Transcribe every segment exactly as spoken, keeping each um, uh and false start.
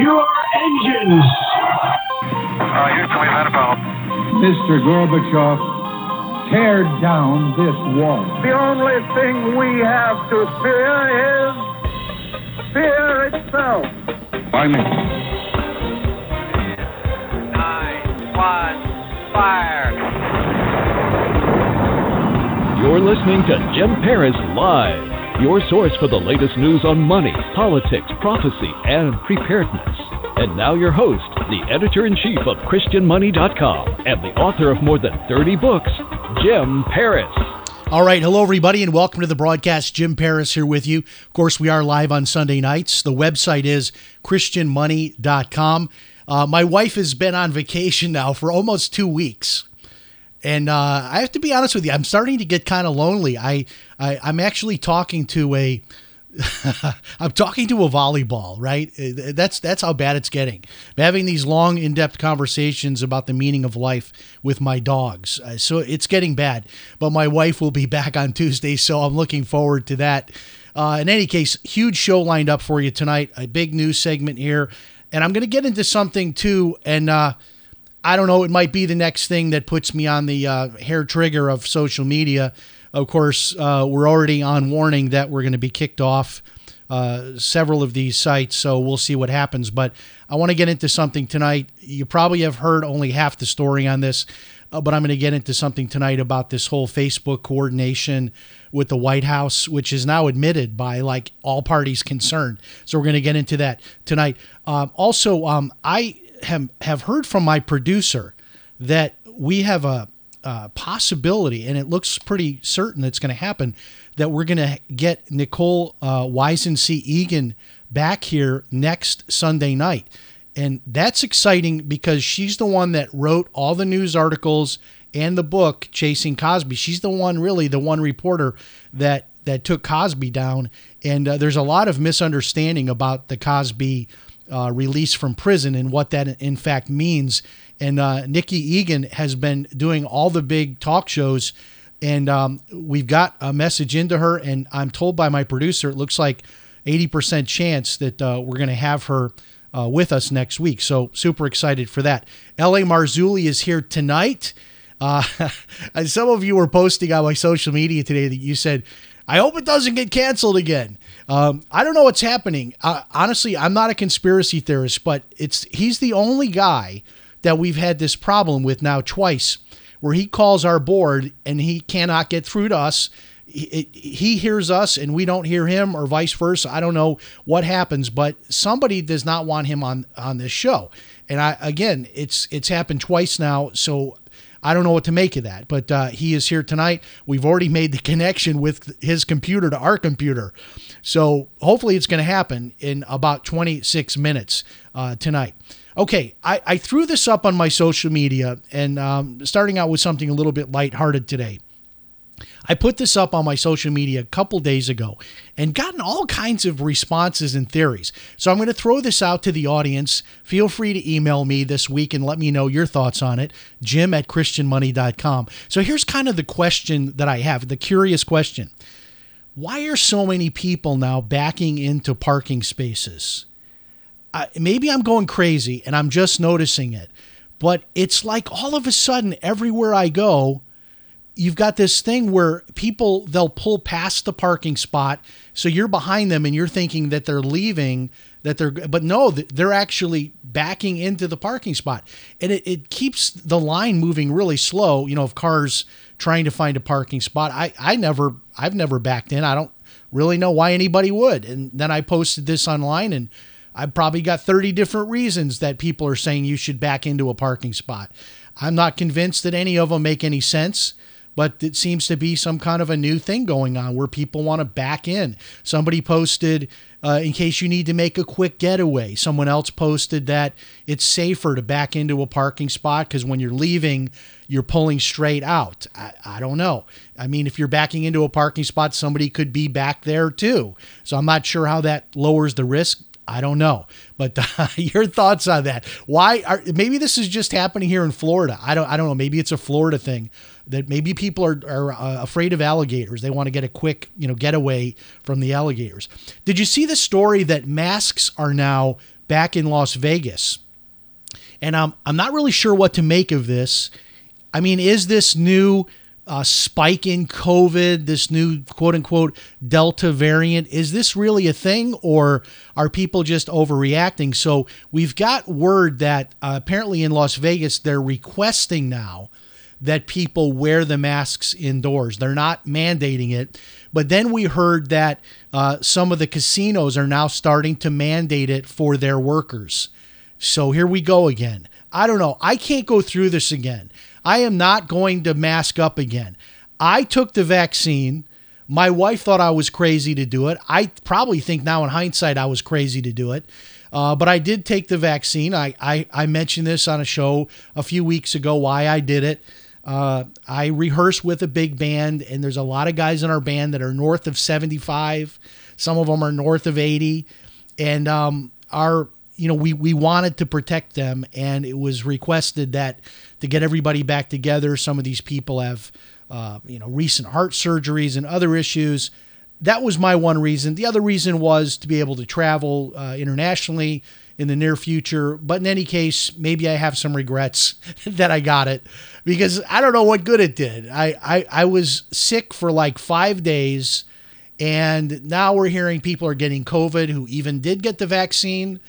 your engines. Uh, Houston, we've had a problem. Mister Gorbachev, tear down this wall. The only thing we have to fear is fear itself. By me. Ten, nine, one, fire. You're listening to Jim Paris Live, your source for the latest news on money, politics, prophecy, and preparedness. And now your host, the editor-in-chief of Christian Money dot com and the author of more than thirty books, Jim Paris. All right. Hello, everybody, and welcome to the broadcast. Jim Paris here with you. Of course, we are live on Sunday nights. The website is Christian Money dot com. Uh, my wife has been on vacation now for almost two weeks. And uh, I have to be honest with you, I'm starting to get kind of lonely. I, I, I'm actually talking to a, I'm talking to a volleyball, right? That's, that's how bad it's getting. I'm having these long, in-depth conversations about the meaning of life with my dogs. Uh, so it's getting bad, but my wife will be back on Tuesday, so I'm looking forward to that. Uh, in any case, huge show lined up for you tonight, a big news segment here. And I'm going to get into something too, and uh, I don't know, it might be the next thing that puts me on the uh, hair trigger of social media. Of course, uh, we're already on warning that we're going to be kicked off uh, several of these sites, so we'll see what happens. But I want to get into something tonight. You probably have heard only half the story on this, uh, but I'm going to get into something tonight about this whole Facebook coordination with the White House, which is now admitted by like all parties concerned. So we're going to get into that tonight. Um, also, um, I... Have, have heard from my producer that we have a, a possibility, and it looks pretty certain it's going to happen, that we're going to get Nicole uh, Weisensee Egan back here next Sunday night. And that's exciting because she's the one that wrote all the news articles and the book, Chasing Cosby. She's the one, really, the one reporter that, that took Cosby down. And uh, there's a lot of misunderstanding about the Cosby Uh, release from prison and what that in fact means. And uh, Nikki Egan has been doing all the big talk shows, and um, we've got a message into her, and I'm told by my producer, it looks like eighty percent chance that uh, we're going to have her uh, with us next week. So super excited for that. L A. Marzulli is here tonight. Uh, and some of you were posting on my social media today that you said, I hope it doesn't get canceled again. Um, I don't know what's happening. Uh, honestly, I'm not a conspiracy theorist, but it's he's the only guy that we've had this problem with now twice, where he calls our board and he cannot get through to us. He, he hears us and we don't hear him, or vice versa. I don't know what happens, but somebody does not want him on on this show. And I again, it's it's happened twice now, so I don't know what to make of that, but uh, he is here tonight. We've already made the connection with his computer to our computer. So hopefully it's going to happen in about twenty-six minutes uh, tonight. Okay, I, I threw this up on my social media, and um, starting out with something a little bit lighthearted today. I put this up on my social media a couple days ago and gotten all kinds of responses and theories. So I'm going to throw this out to the audience. Feel free to email me this week and let me know your thoughts on it, Jim at Christian Money dot com. So here's kind of the question that I have, the curious question. Why are so many people now backing into parking spaces? Uh, maybe I'm going crazy and I'm just noticing it, but it's like all of a sudden everywhere I go, you've got this thing where people, they'll pull past the parking spot. So you're behind them and you're thinking that they're leaving, that they're, but no, they're actually backing into the parking spot. And it, it keeps the line moving really slow, you know, of cars trying to find a parking spot. I, I never, I've never backed in. I don't really know why anybody would. And then I posted this online and I probably got thirty different reasons that people are saying you should back into a parking spot. I'm not convinced that any of them make any sense. But it seems to be some kind of a new thing going on where people want to back in. Somebody posted, uh, in case you need to make a quick getaway. Someone else posted that it's safer to back into a parking spot because when you're leaving, you're pulling straight out. I, I don't know. I mean, if you're backing into a parking spot, somebody could be back there too. So I'm not sure how that lowers the risk. I don't know, but uh, your thoughts on that? Why are maybe this is just happening here in Florida? I don't. I don't know. Maybe it's a Florida thing that maybe people are are uh, afraid of alligators. They want to get a quick, you know, getaway from the alligators. Did you see the story that masks are now back in Las Vegas. And I'm, I'm not really sure what to make of this. I mean, is this new uh, spike in COVID, this new quote-unquote Delta variant, is this really a thing, or are people just overreacting? So we've got word that uh, apparently in Las Vegas, they're requesting now that people wear the masks indoors. They're not mandating it. But then we heard that uh, some of the casinos are now starting to mandate it for their workers. So here we go again. I don't know. I can't go through this again. I am not going to mask up again. I took the vaccine. My wife thought I was crazy to do it. I probably think now in hindsight I was crazy to do it. Uh, but I did take the vaccine. I, I, I mentioned this on a show a few weeks ago, why I did it. Uh, I rehearse with a big band, and there's a lot of guys in our band that are north of seventy-five. Some of them are north of eighty. And um, our... You know, we, we wanted to protect them, and it was requested that to get everybody back together. Some of these people have, uh, you know, recent heart surgeries and other issues. That was my one reason. The other reason was to be able to travel uh, internationally in the near future. But in any case, maybe I have some regrets that I got it, because I don't know what good it did. I, I, I was sick for like five days, and now we're hearing people are getting COVID who even did get the vaccine.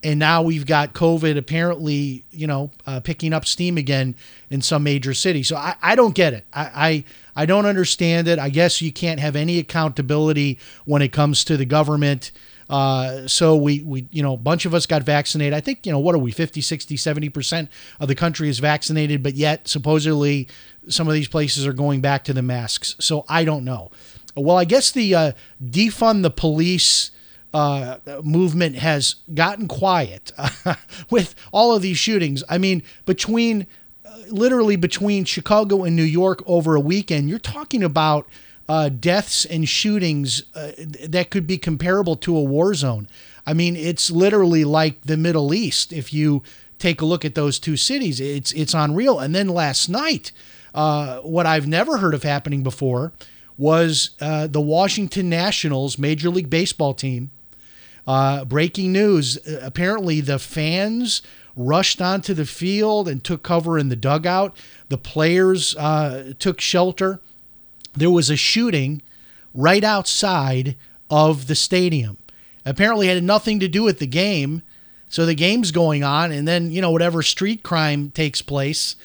And now we've got COVID apparently, you know, uh, picking up steam again in some major city. So I, I don't get it. I, I I don't understand it. I guess you can't have any accountability when it comes to the government. Uh, so we, we, you know, a bunch of us got vaccinated. I think, you know, what are we, fifty, sixty, seventy percent of the country is vaccinated, but yet supposedly some of these places are going back to the masks. So I don't know. Well, I guess the uh, defund the police Uh, movement has gotten quiet uh, with all of these shootings. I mean, between uh, literally between Chicago and New York over a weekend, you're talking about uh, deaths and shootings uh, that could be comparable to a war zone. I mean, it's literally like the Middle East. If you take a look at those two cities, it's it's unreal. And then last night, uh, what I've never heard of happening before was uh, the Washington Nationals Major League Baseball team. Uh, breaking news, apparently the fans rushed onto the field and took cover in the dugout. The players uh, took shelter. There was a shooting right outside of the stadium. Apparently it had nothing to do with the game. So the game's going on, and then, you know, whatever street crime takes place,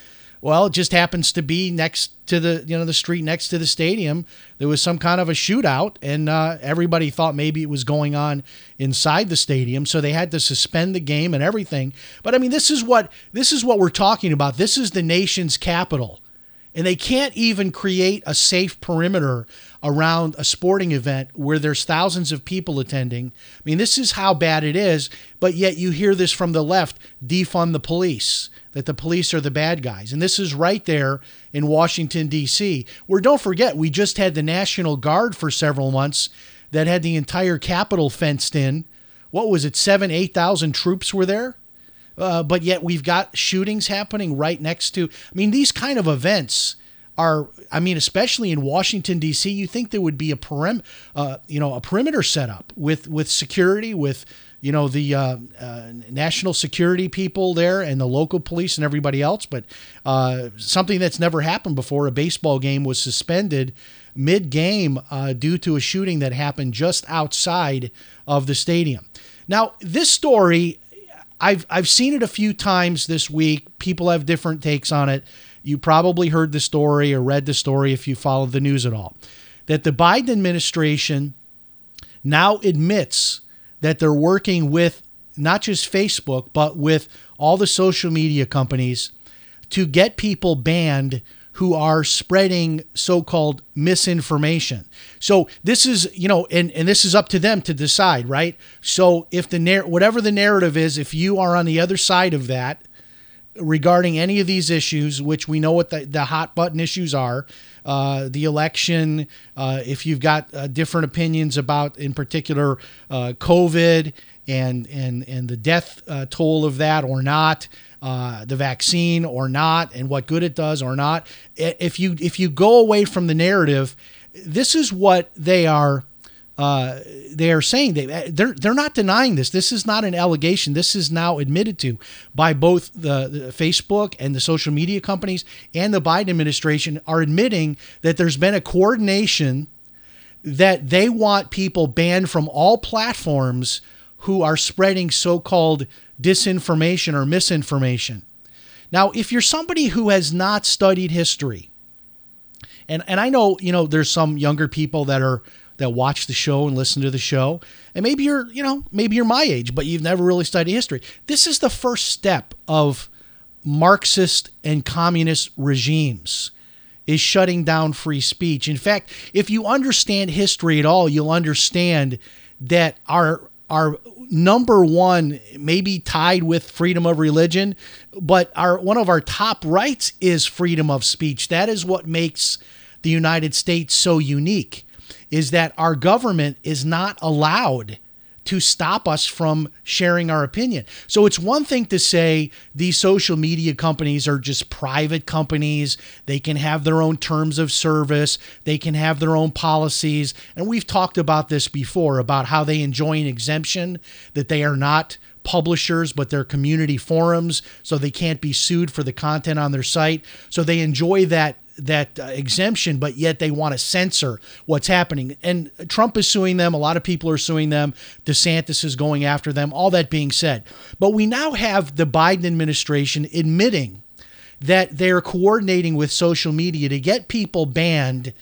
well, it just happens to be next to the, you know, the street next to the stadium. There was some kind of a shootout, and uh, everybody thought maybe it was going on inside the stadium. So they had to suspend the game and everything. But I mean, this is what, this is what we're talking about. This is the nation's capital, and they can't even create a safe perimeter around a sporting event where there's thousands of people attending. I mean, this is how bad it is. But yet you hear this from the left, defund the police, that the police are the bad guys. And this is right there in Washington, D C, where, don't forget, we just had the National Guard for several months that had the entire Capitol fenced in. What was it, seven, eight thousand troops were there? Uh, but yet we've got shootings happening right next to, I mean, these kind of events are, I mean, especially in Washington, D C, you think there would be a perim, uh, you know, a perimeter set up with, with security, with, you know, the uh, uh, national security people there and the local police and everybody else. But uh, something that's never happened before, a baseball game was suspended mid-game uh, due to a shooting that happened just outside of the stadium. Now, this story, I've, I've seen it a few times this week. People have different takes on it. You probably heard the story or read the story if you followed the news at all, that the Biden administration now admits that they're working with not just Facebook, but with all the social media companies to get people banned who are spreading so-called misinformation. So this is, you know, and, and this is up to them to decide, right? So if the narr- whatever the narrative is, if you are on the other side of that regarding any of these issues, which we know what the, the hot button issues are, Uh, the election, uh, if you've got uh, different opinions about, in particular, uh, COVID and and and the death uh, toll of that or not, uh, the vaccine or not, and what good it does or not. If you if you go away from the narrative, this is what they are Uh, they are saying they they're they're not denying this. This is not an allegation. This is now admitted to by both the, the Facebook and the social media companies, and the Biden administration are admitting that there's been a coordination that they want people banned from all platforms who are spreading so-called disinformation or misinformation. Now, if you're somebody who has not studied history, and and I know, you know, there's some younger people that are that watch the show and listen to the show. And maybe you're, you know, maybe you're my age, but you've never really studied history. This is the first step of Marxist and communist regimes, is shutting down free speech. In fact, if you understand history at all, you'll understand that our our number one, maybe tied with freedom of religion, but our one of our top rights is freedom of speech. That is what makes the United States so unique, is that our government is not allowed to stop us from sharing our opinion. So it's one thing to say these social media companies are just private companies. They can have their own terms of service. They can have their own policies. And we've talked about this before, about how they enjoy an exemption, that they are not publishers, but they're community forums, so they can't be sued for the content on their site. So they enjoy that that uh, exemption, but yet they want to censor what's happening. And Trump is suing them. A lot of people are suing them. DeSantis is going after them. All that being said, but we now have the Biden administration admitting that they're coordinating with social media to get people banned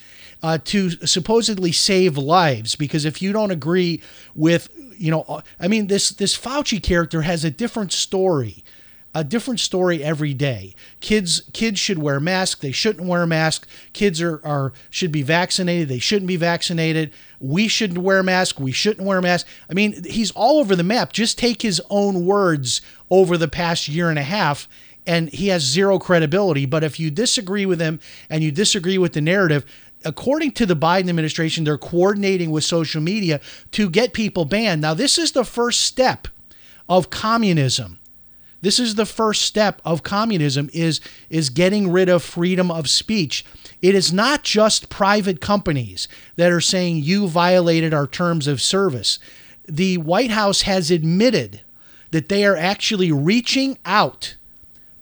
uh, to supposedly save lives. Because if you don't agree with, you know, I mean, this, this Fauci character has a different story. A different story every day. Kids kids should wear masks. They shouldn't wear masks. Kids are, are should be vaccinated. They shouldn't be vaccinated. We shouldn't wear masks. We shouldn't wear masks. I mean, he's all over the map. Just take his own words over the past year and a half, and he has zero credibility. But if you disagree with him and you disagree with the narrative, according to the Biden administration, they're coordinating with social media to get people banned. Now, this is the first step of communism. This is the first step of communism, is, is getting rid of freedom of speech. It is not just private companies that are saying you violated our terms of service. The White House has admitted that they are actually reaching out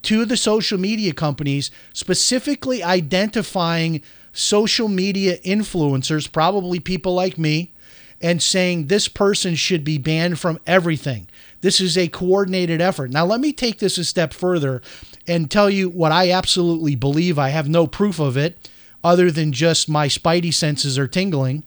to the social media companies, specifically identifying social media influencers, probably people like me, and saying this person should be banned from everything. This is a coordinated effort. Now, let me take this a step further and tell you what I absolutely believe. I have no proof of it other than just my spidey senses are tingling.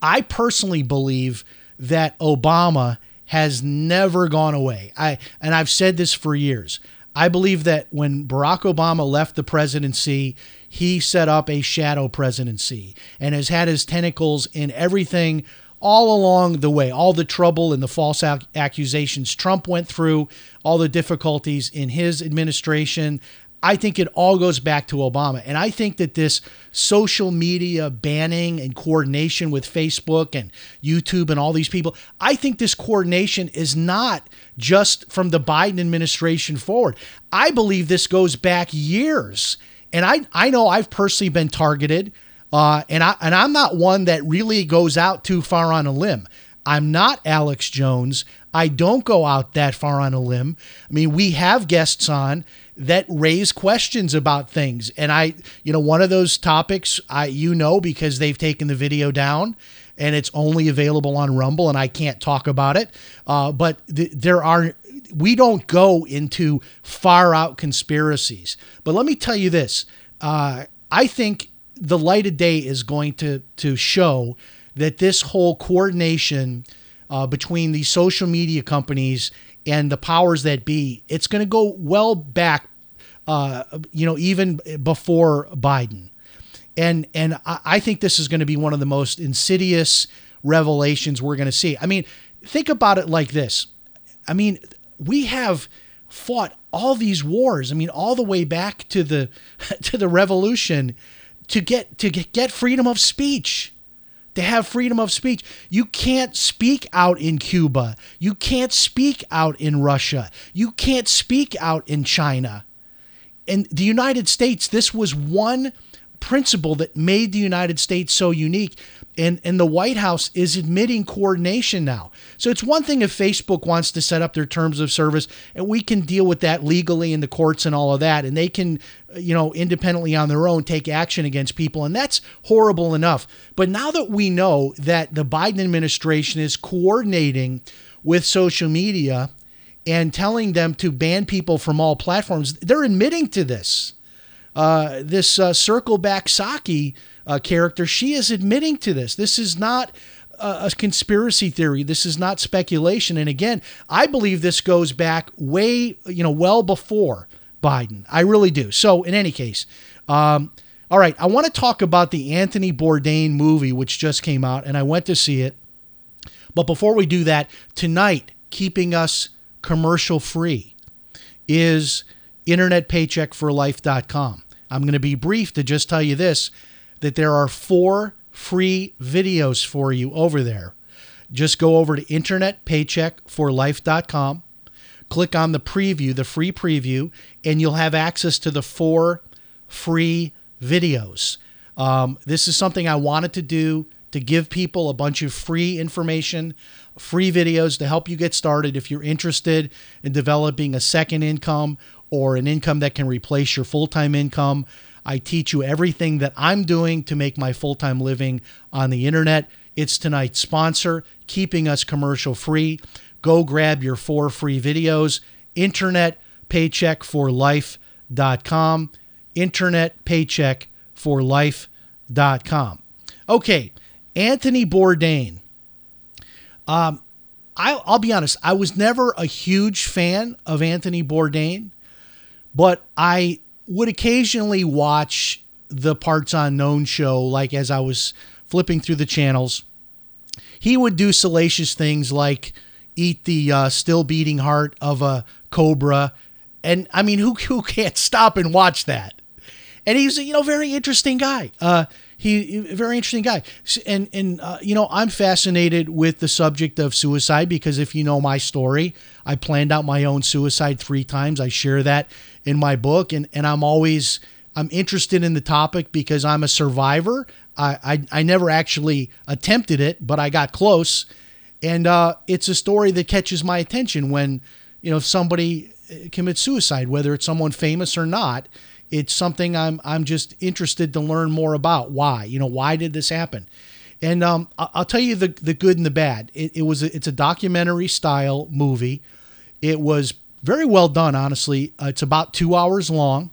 I personally believe that Obama has never gone away. I and I've said this for years. I believe that when Barack Obama left the presidency, he set up a shadow presidency and has had his tentacles in everything all along the way, all the trouble and the false ac- accusations Trump went through, all the difficulties in his administration. I think it all goes back to Obama. And I think that this social media banning and coordination with Facebook and YouTube and all these people, I think this coordination is not just from the Biden administration forward. I believe this goes back years. And I, I know I've personally been targeted. Uh, and I and I'm not one that really goes out too far on a limb. I'm not Alex Jones. I don't go out that far on a limb. I mean, we have guests on that raise questions about things, and I, you know, one of those topics, I you know, because they've taken the video down, and it's only available on Rumble, and I can't talk about it. Uh, but th- there are we don't go into far out conspiracies. But let me tell you this: uh, I think. The light of day is going to to show that this whole coordination uh, between the social media companies and the powers that be, it's going to go well back, uh, you know, even before Biden. And and I, I think this is going to be one of the most insidious revelations we're going to see. I mean, think about it like this. I mean, we have fought all these wars. I mean, all the way back to the to the revolution. To get to get freedom of speech, to have freedom of speech. You can't speak out in Cuba. You can't speak out in Russia. You can't speak out in China. In the United States, this was one principle that made the United States so unique. And, and the White House is admitting coordination now. So it's one thing if Facebook wants to set up their terms of service, and we can deal with that legally in the courts and all of that, and they can, you know, independently on their own take action against people, and that's horrible enough. But now that we know that the Biden administration is coordinating with social media and telling them to ban people from all platforms, they're admitting to this. Uh, this uh, circle back Psaki uh, character, she is admitting to this. This is not a, a conspiracy theory. This is not speculation. And again, I believe this goes back way, you know, well before Biden. I really do. So in any case, um, all right, I want to talk about the Anthony Bourdain movie, which just came out, and I went to see it. But before we do that, tonight, keeping us commercial free is Internet Paycheck For Life dot com. I'm going to be brief to just tell you this, that there are four free videos for you over there. Just go over to Internet Paycheck For Life dot com, click on the preview, the free preview, and you'll have access to the four free videos. Um, this is something I wanted to do, to give people a bunch of free information, free videos to help you get started if you're interested in developing a second income or an income that can replace your full-time income. I teach you everything that I'm doing to make my full-time living on the internet. It's tonight's sponsor, keeping us commercial free. Go grab your four free videos, Internet Paycheck For Life dot com, Internet Paycheck For Life dot com. Okay, Anthony Bourdain. Um, I'll, I'll be honest, I was never a huge fan of Anthony Bourdain, but I would occasionally watch the Parts Unknown show, like as I was flipping through the channels. He would do salacious things like eat the uh, still beating heart of a cobra. And I mean, who, who can't stop and watch that? And he's, you know, very interesting guy. Uh, He very interesting guy. And, and uh, you know, I'm fascinated with the subject of suicide because if you know my story, I planned out my own suicide three times. I share that in my book. And, and I'm always, I'm interested in the topic because I'm a survivor. I, I, I never actually attempted it, but I got close. And uh, it's a story that catches my attention when, you know, if somebody commits suicide, whether it's someone famous or not. It's something I'm I'm just interested to learn more about. Why, you know, why did this happen? And um, I'll tell you the the good and the bad. It, it was a, it's a documentary style movie. It was very well done, honestly. Uh, it's about two hours long,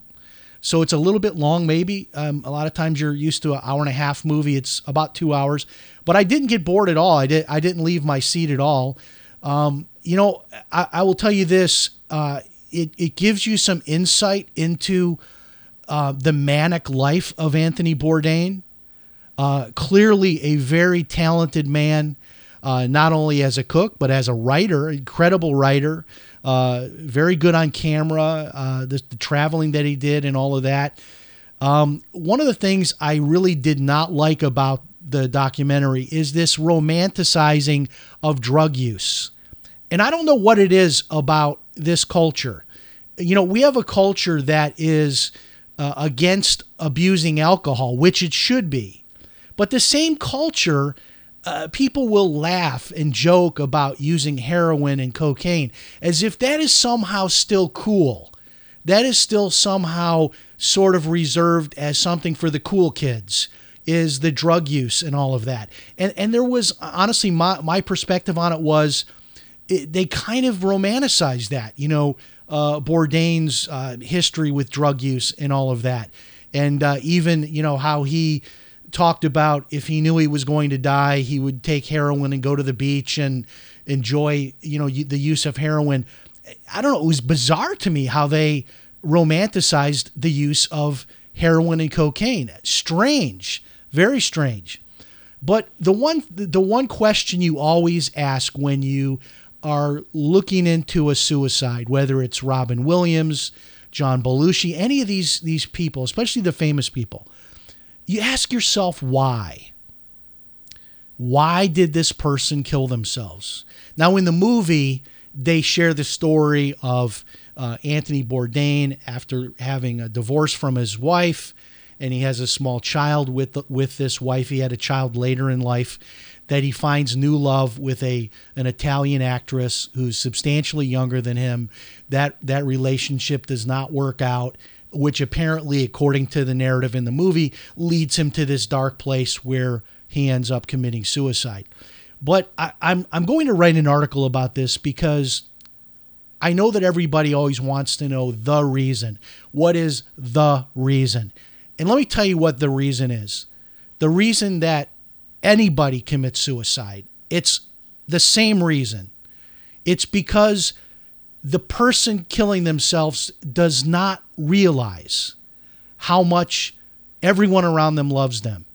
so it's a little bit long. Maybe um, a lot of times you're used to an hour and a half movie. It's about two hours, but I didn't get bored at all. I did I didn't leave my seat at all. Um, you know, I, I will tell you this. Uh, it it gives you some insight into Uh, the manic life of Anthony Bourdain, uh, clearly a very talented man, uh, not only as a cook, but as a writer, incredible writer, uh, very good on camera, uh, the, the traveling that he did and all of that. Um, one of the things I really did not like about the documentary is this romanticizing of drug use. And I don't know what it is about this culture. You know, we have a culture that is Uh, against abusing alcohol, which it should be. But the same culture, uh, people will laugh and joke about using heroin and cocaine as if that is somehow still cool. That is still somehow sort of reserved as something for the cool kids, is the drug use and all of that. And and there was, honestly, my, my perspective on it was it, they kind of romanticized that, you know, Uh, Bourdain's uh, history with drug use and all of that. And uh, even, you know, how he talked about if he knew he was going to die, he would take heroin and go to the beach and enjoy, you know, the use of heroin. I don't know. It was bizarre to me how they romanticized the use of heroin and cocaine. Strange, very strange. But the one, the one question you always ask when you are looking into a suicide, whether it's Robin Williams, John Belushi, any of these these people, especially the famous people, you ask yourself why. Why did this person kill themselves? Now, in the movie, they share the story of uh, Anthony Bourdain after having a divorce from his wife, and he has a small child with the, with this wife. He had a child later in life that he finds new love with a an Italian actress who's substantially younger than him. That that relationship does not work out, which apparently, according to the narrative in the movie, leads him to this dark place where he ends up committing suicide. But I, I'm I'm going to write an article about this because I know that everybody always wants to know the reason. What is the reason? And let me tell you what the reason is. The reason that anybody commits suicide, it's the same reason. It's because the person killing themselves does not realize how much everyone around them loves them.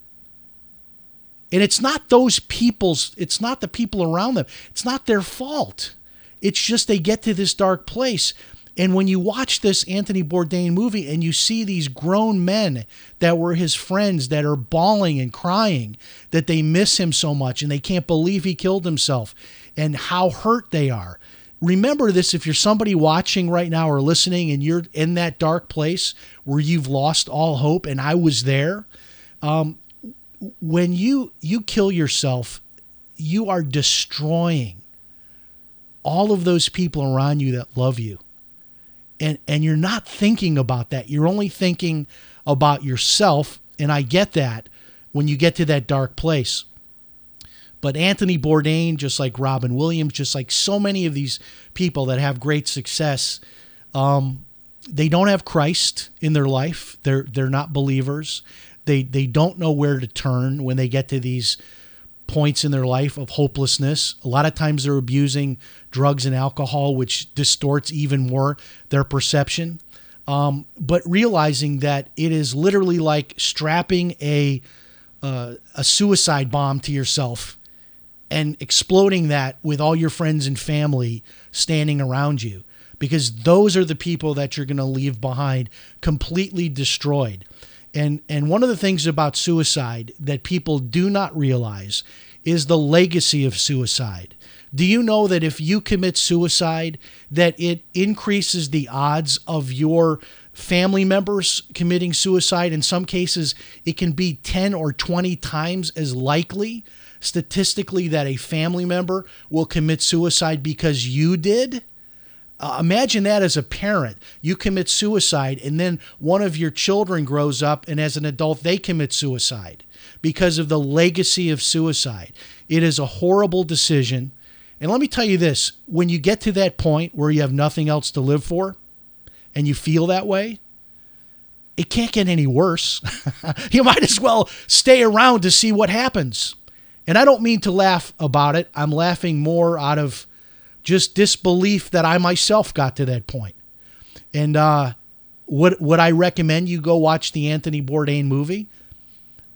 And it's not those people's, it's not the people around them. It's not their fault. It's just they get to this dark place. And when you watch this Anthony Bourdain movie and you see these grown men that were his friends that are bawling and crying that they miss him so much and they can't believe he killed himself and how hurt they are. Remember this if you're somebody watching right now or listening and you're in that dark place where you've lost all hope, and I was there. Um, when you, you kill yourself, you are destroying all of those people around you that love you. And and you're not thinking about that. You're only thinking about yourself. And I get that when you get to that dark place. But Anthony Bourdain, just like Robin Williams, just like so many of these people that have great success, um, they don't have Christ in their life. They're they're not believers. They they don't know where to turn when they get to these points in their life of hopelessness. A lot of times they're abusing drugs and alcohol, which distorts even more their perception. Um, but realizing that it is literally like strapping a uh, a suicide bomb to yourself and exploding that with all your friends and family standing around you, because those are the people that you're going to leave behind completely destroyed. And and one of the things about suicide that people do not realize is the legacy of suicide. Do you know that if you commit suicide, that it increases the odds of your family members committing suicide? In some cases, it can be ten or twenty times as likely statistically that a family member will commit suicide because you did. Uh, imagine that as a parent, you commit suicide and then one of your children grows up and as an adult, they commit suicide because of the legacy of suicide. It is a horrible decision. And let me tell you this, when you get to that point where you have nothing else to live for and you feel that way, it can't get any worse. You might as well stay around to see what happens. And I don't mean to laugh about it. I'm laughing more out of just disbelief that I myself got to that point. And uh, would, would I recommend you go watch the Anthony Bourdain movie?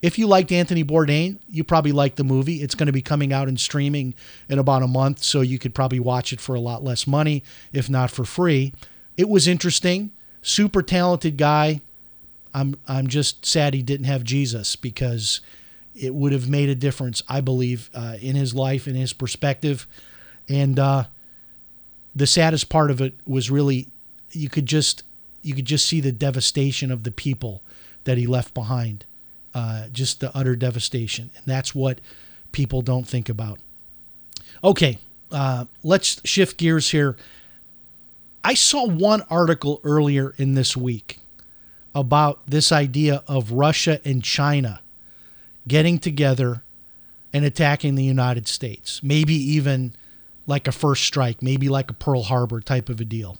If you liked Anthony Bourdain, you probably liked the movie. It's going to be coming out and streaming in about a month, so you could probably watch it for a lot less money, if not for free. It was interesting. Super talented guy. I'm, I'm just sad he didn't have Jesus, because it would have made a difference, I believe, uh, in his life, in his perspective. And uh, the saddest part of it was really, you could just you could just see the devastation of the people that he left behind, uh, just the utter devastation, and that's what people don't think about. Okay, uh, let's shift gears here. I saw one article earlier in this week about this idea of Russia and China getting together and attacking the United States, maybe even like a first strike, maybe like a Pearl Harbor type of a deal.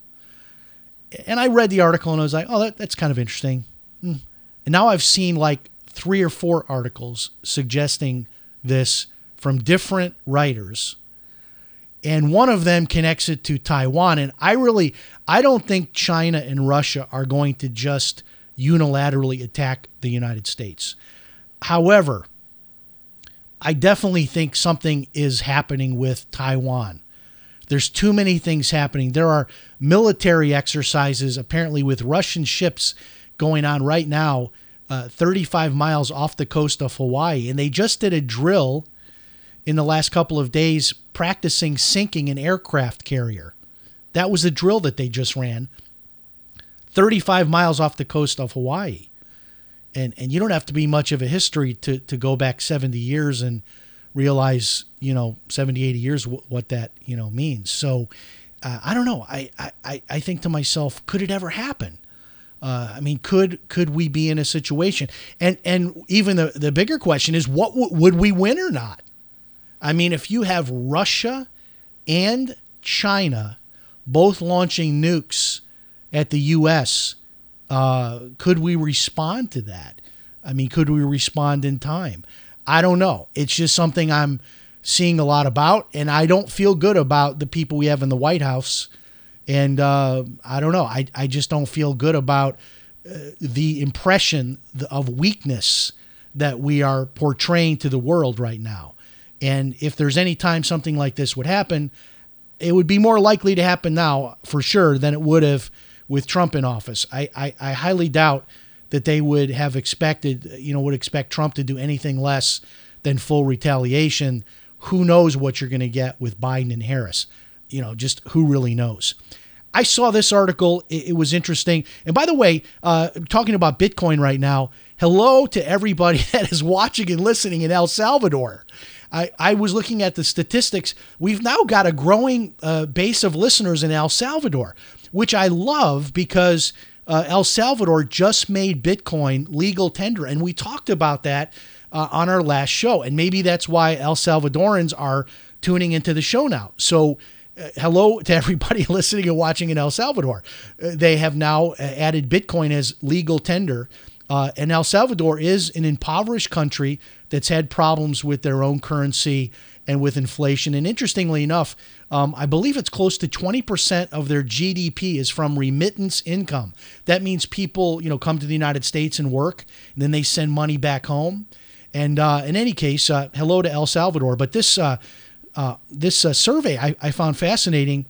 And I read the article and I was like, oh, that, that's kind of interesting. And now I've seen like three or four articles suggesting this from different writers. And one of them connects it to Taiwan. And I really, I don't think China and Russia are going to just unilaterally attack the United States. However, I definitely think something is happening with Taiwan. There's too many things happening. There are military exercises apparently with Russian ships going on right now, uh, thirty-five miles off the coast of Hawaii. And they just did a drill in the last couple of days practicing sinking an aircraft carrier. That was the drill that they just ran thirty-five miles off the coast of Hawaii. And and you don't have to be much of a history to, to go back seventy years and realize, you know, seventy, eighty years w- what that, you know, means. So uh, I don't know. I, I, I think to myself, could it ever happen? Uh, I mean, could could we be in a situation? And and even the, the bigger question is, what w- would we win or not? I mean, if you have Russia and China both launching nukes at the U S, uh, could we respond to that? I mean, could we respond in time? I don't know. It's just something I'm seeing a lot about, and I don't feel good about the people we have in the White House. And uh, I don't know. I, I just don't feel good about uh, the impression of weakness that we are portraying to the world right now. And if there's any time something like this would happen, it would be more likely to happen now for sure than it would have with Trump in office. I, I, I highly doubt that they would have expected, you know, would expect Trump to do anything less than full retaliation. Who knows what you're going to get with Biden and Harris? You know, just who really knows? I saw this article. It, it was interesting. And by the way, uh, talking about Bitcoin right now, hello to everybody that is watching and listening in El Salvador. I, I was looking at the statistics. We've now got a growing uh, base of listeners in El Salvador, which I love because uh, El Salvador just made Bitcoin legal tender. And we talked about that uh, on our last show. And maybe that's why El Salvadorans are tuning into the show now. So Uh, hello to everybody listening and watching in El Salvador. Uh, they have now uh, added Bitcoin as legal tender. Uh, and El Salvador is an impoverished country that's had problems with their own currency and with inflation. And interestingly enough, um, I believe it's close to twenty percent of their G D P is from remittance income. That means people, you know, come to the United States and work, and then they send money back home. And uh, in any case, uh, hello to El Salvador. But this... Uh, Uh, this uh, survey I, I found fascinating,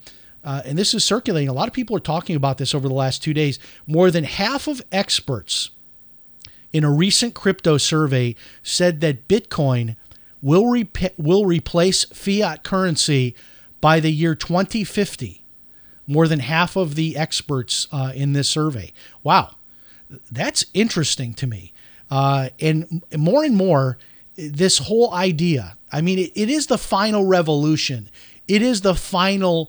uh, and this is circulating. A lot of people are talking about this over the last two days. More than half of experts in a recent crypto survey said that Bitcoin will, re- will replace fiat currency by the year twenty fifty. More than half of the experts uh, in this survey. Wow, that's interesting to me. Uh, and more and more, this whole idea, I mean, it, it is the final revolution. It is the final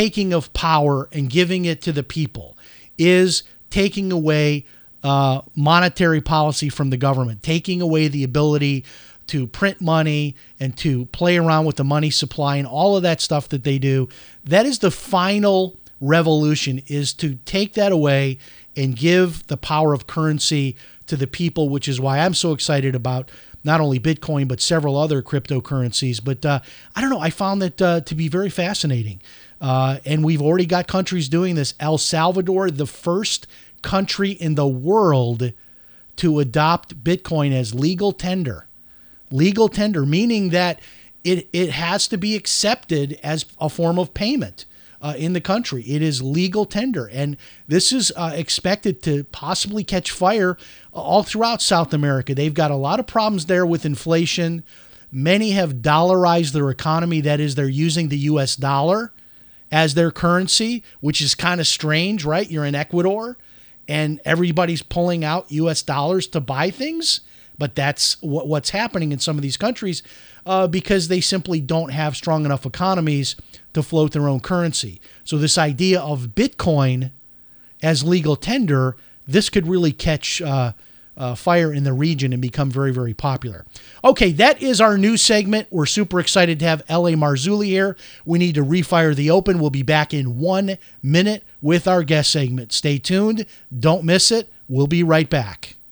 taking of power and giving it to the people, is taking away uh, monetary policy from the government, taking away the ability to print money and to play around with the money supply and all of that stuff that they do. That is the final revolution, is to take that away and give the power of currency to the people, which is why I'm so excited about not only Bitcoin, but several other cryptocurrencies. But uh, I don't know. I found that uh, to be very fascinating. Uh, and we've already got countries doing this. El Salvador, the first country in the world to adopt Bitcoin as legal tender. Legal tender, meaning that it, it has to be accepted as a form of payment uh, in the country. It is legal tender. And this is uh, expected to possibly catch fire all throughout South America. They've got a lot of problems there with inflation. Many have dollarized their economy. That is, they're using the U S dollar as their currency, which is kind of strange, right? You're in Ecuador and everybody's pulling out U S dollars to buy things. But that's what, what's happening in some of these countries uh, because they simply don't have strong enough economies to float their own currency. So this idea of Bitcoin as legal tender, this could really catch uh, uh, fire in the region and become very, very popular. Okay, that is our news segment. We're super excited to have L A. Marzulli here. We need to refire the open. We'll be back in one minute with our guest segment. Stay tuned. Don't miss it. We'll be right back.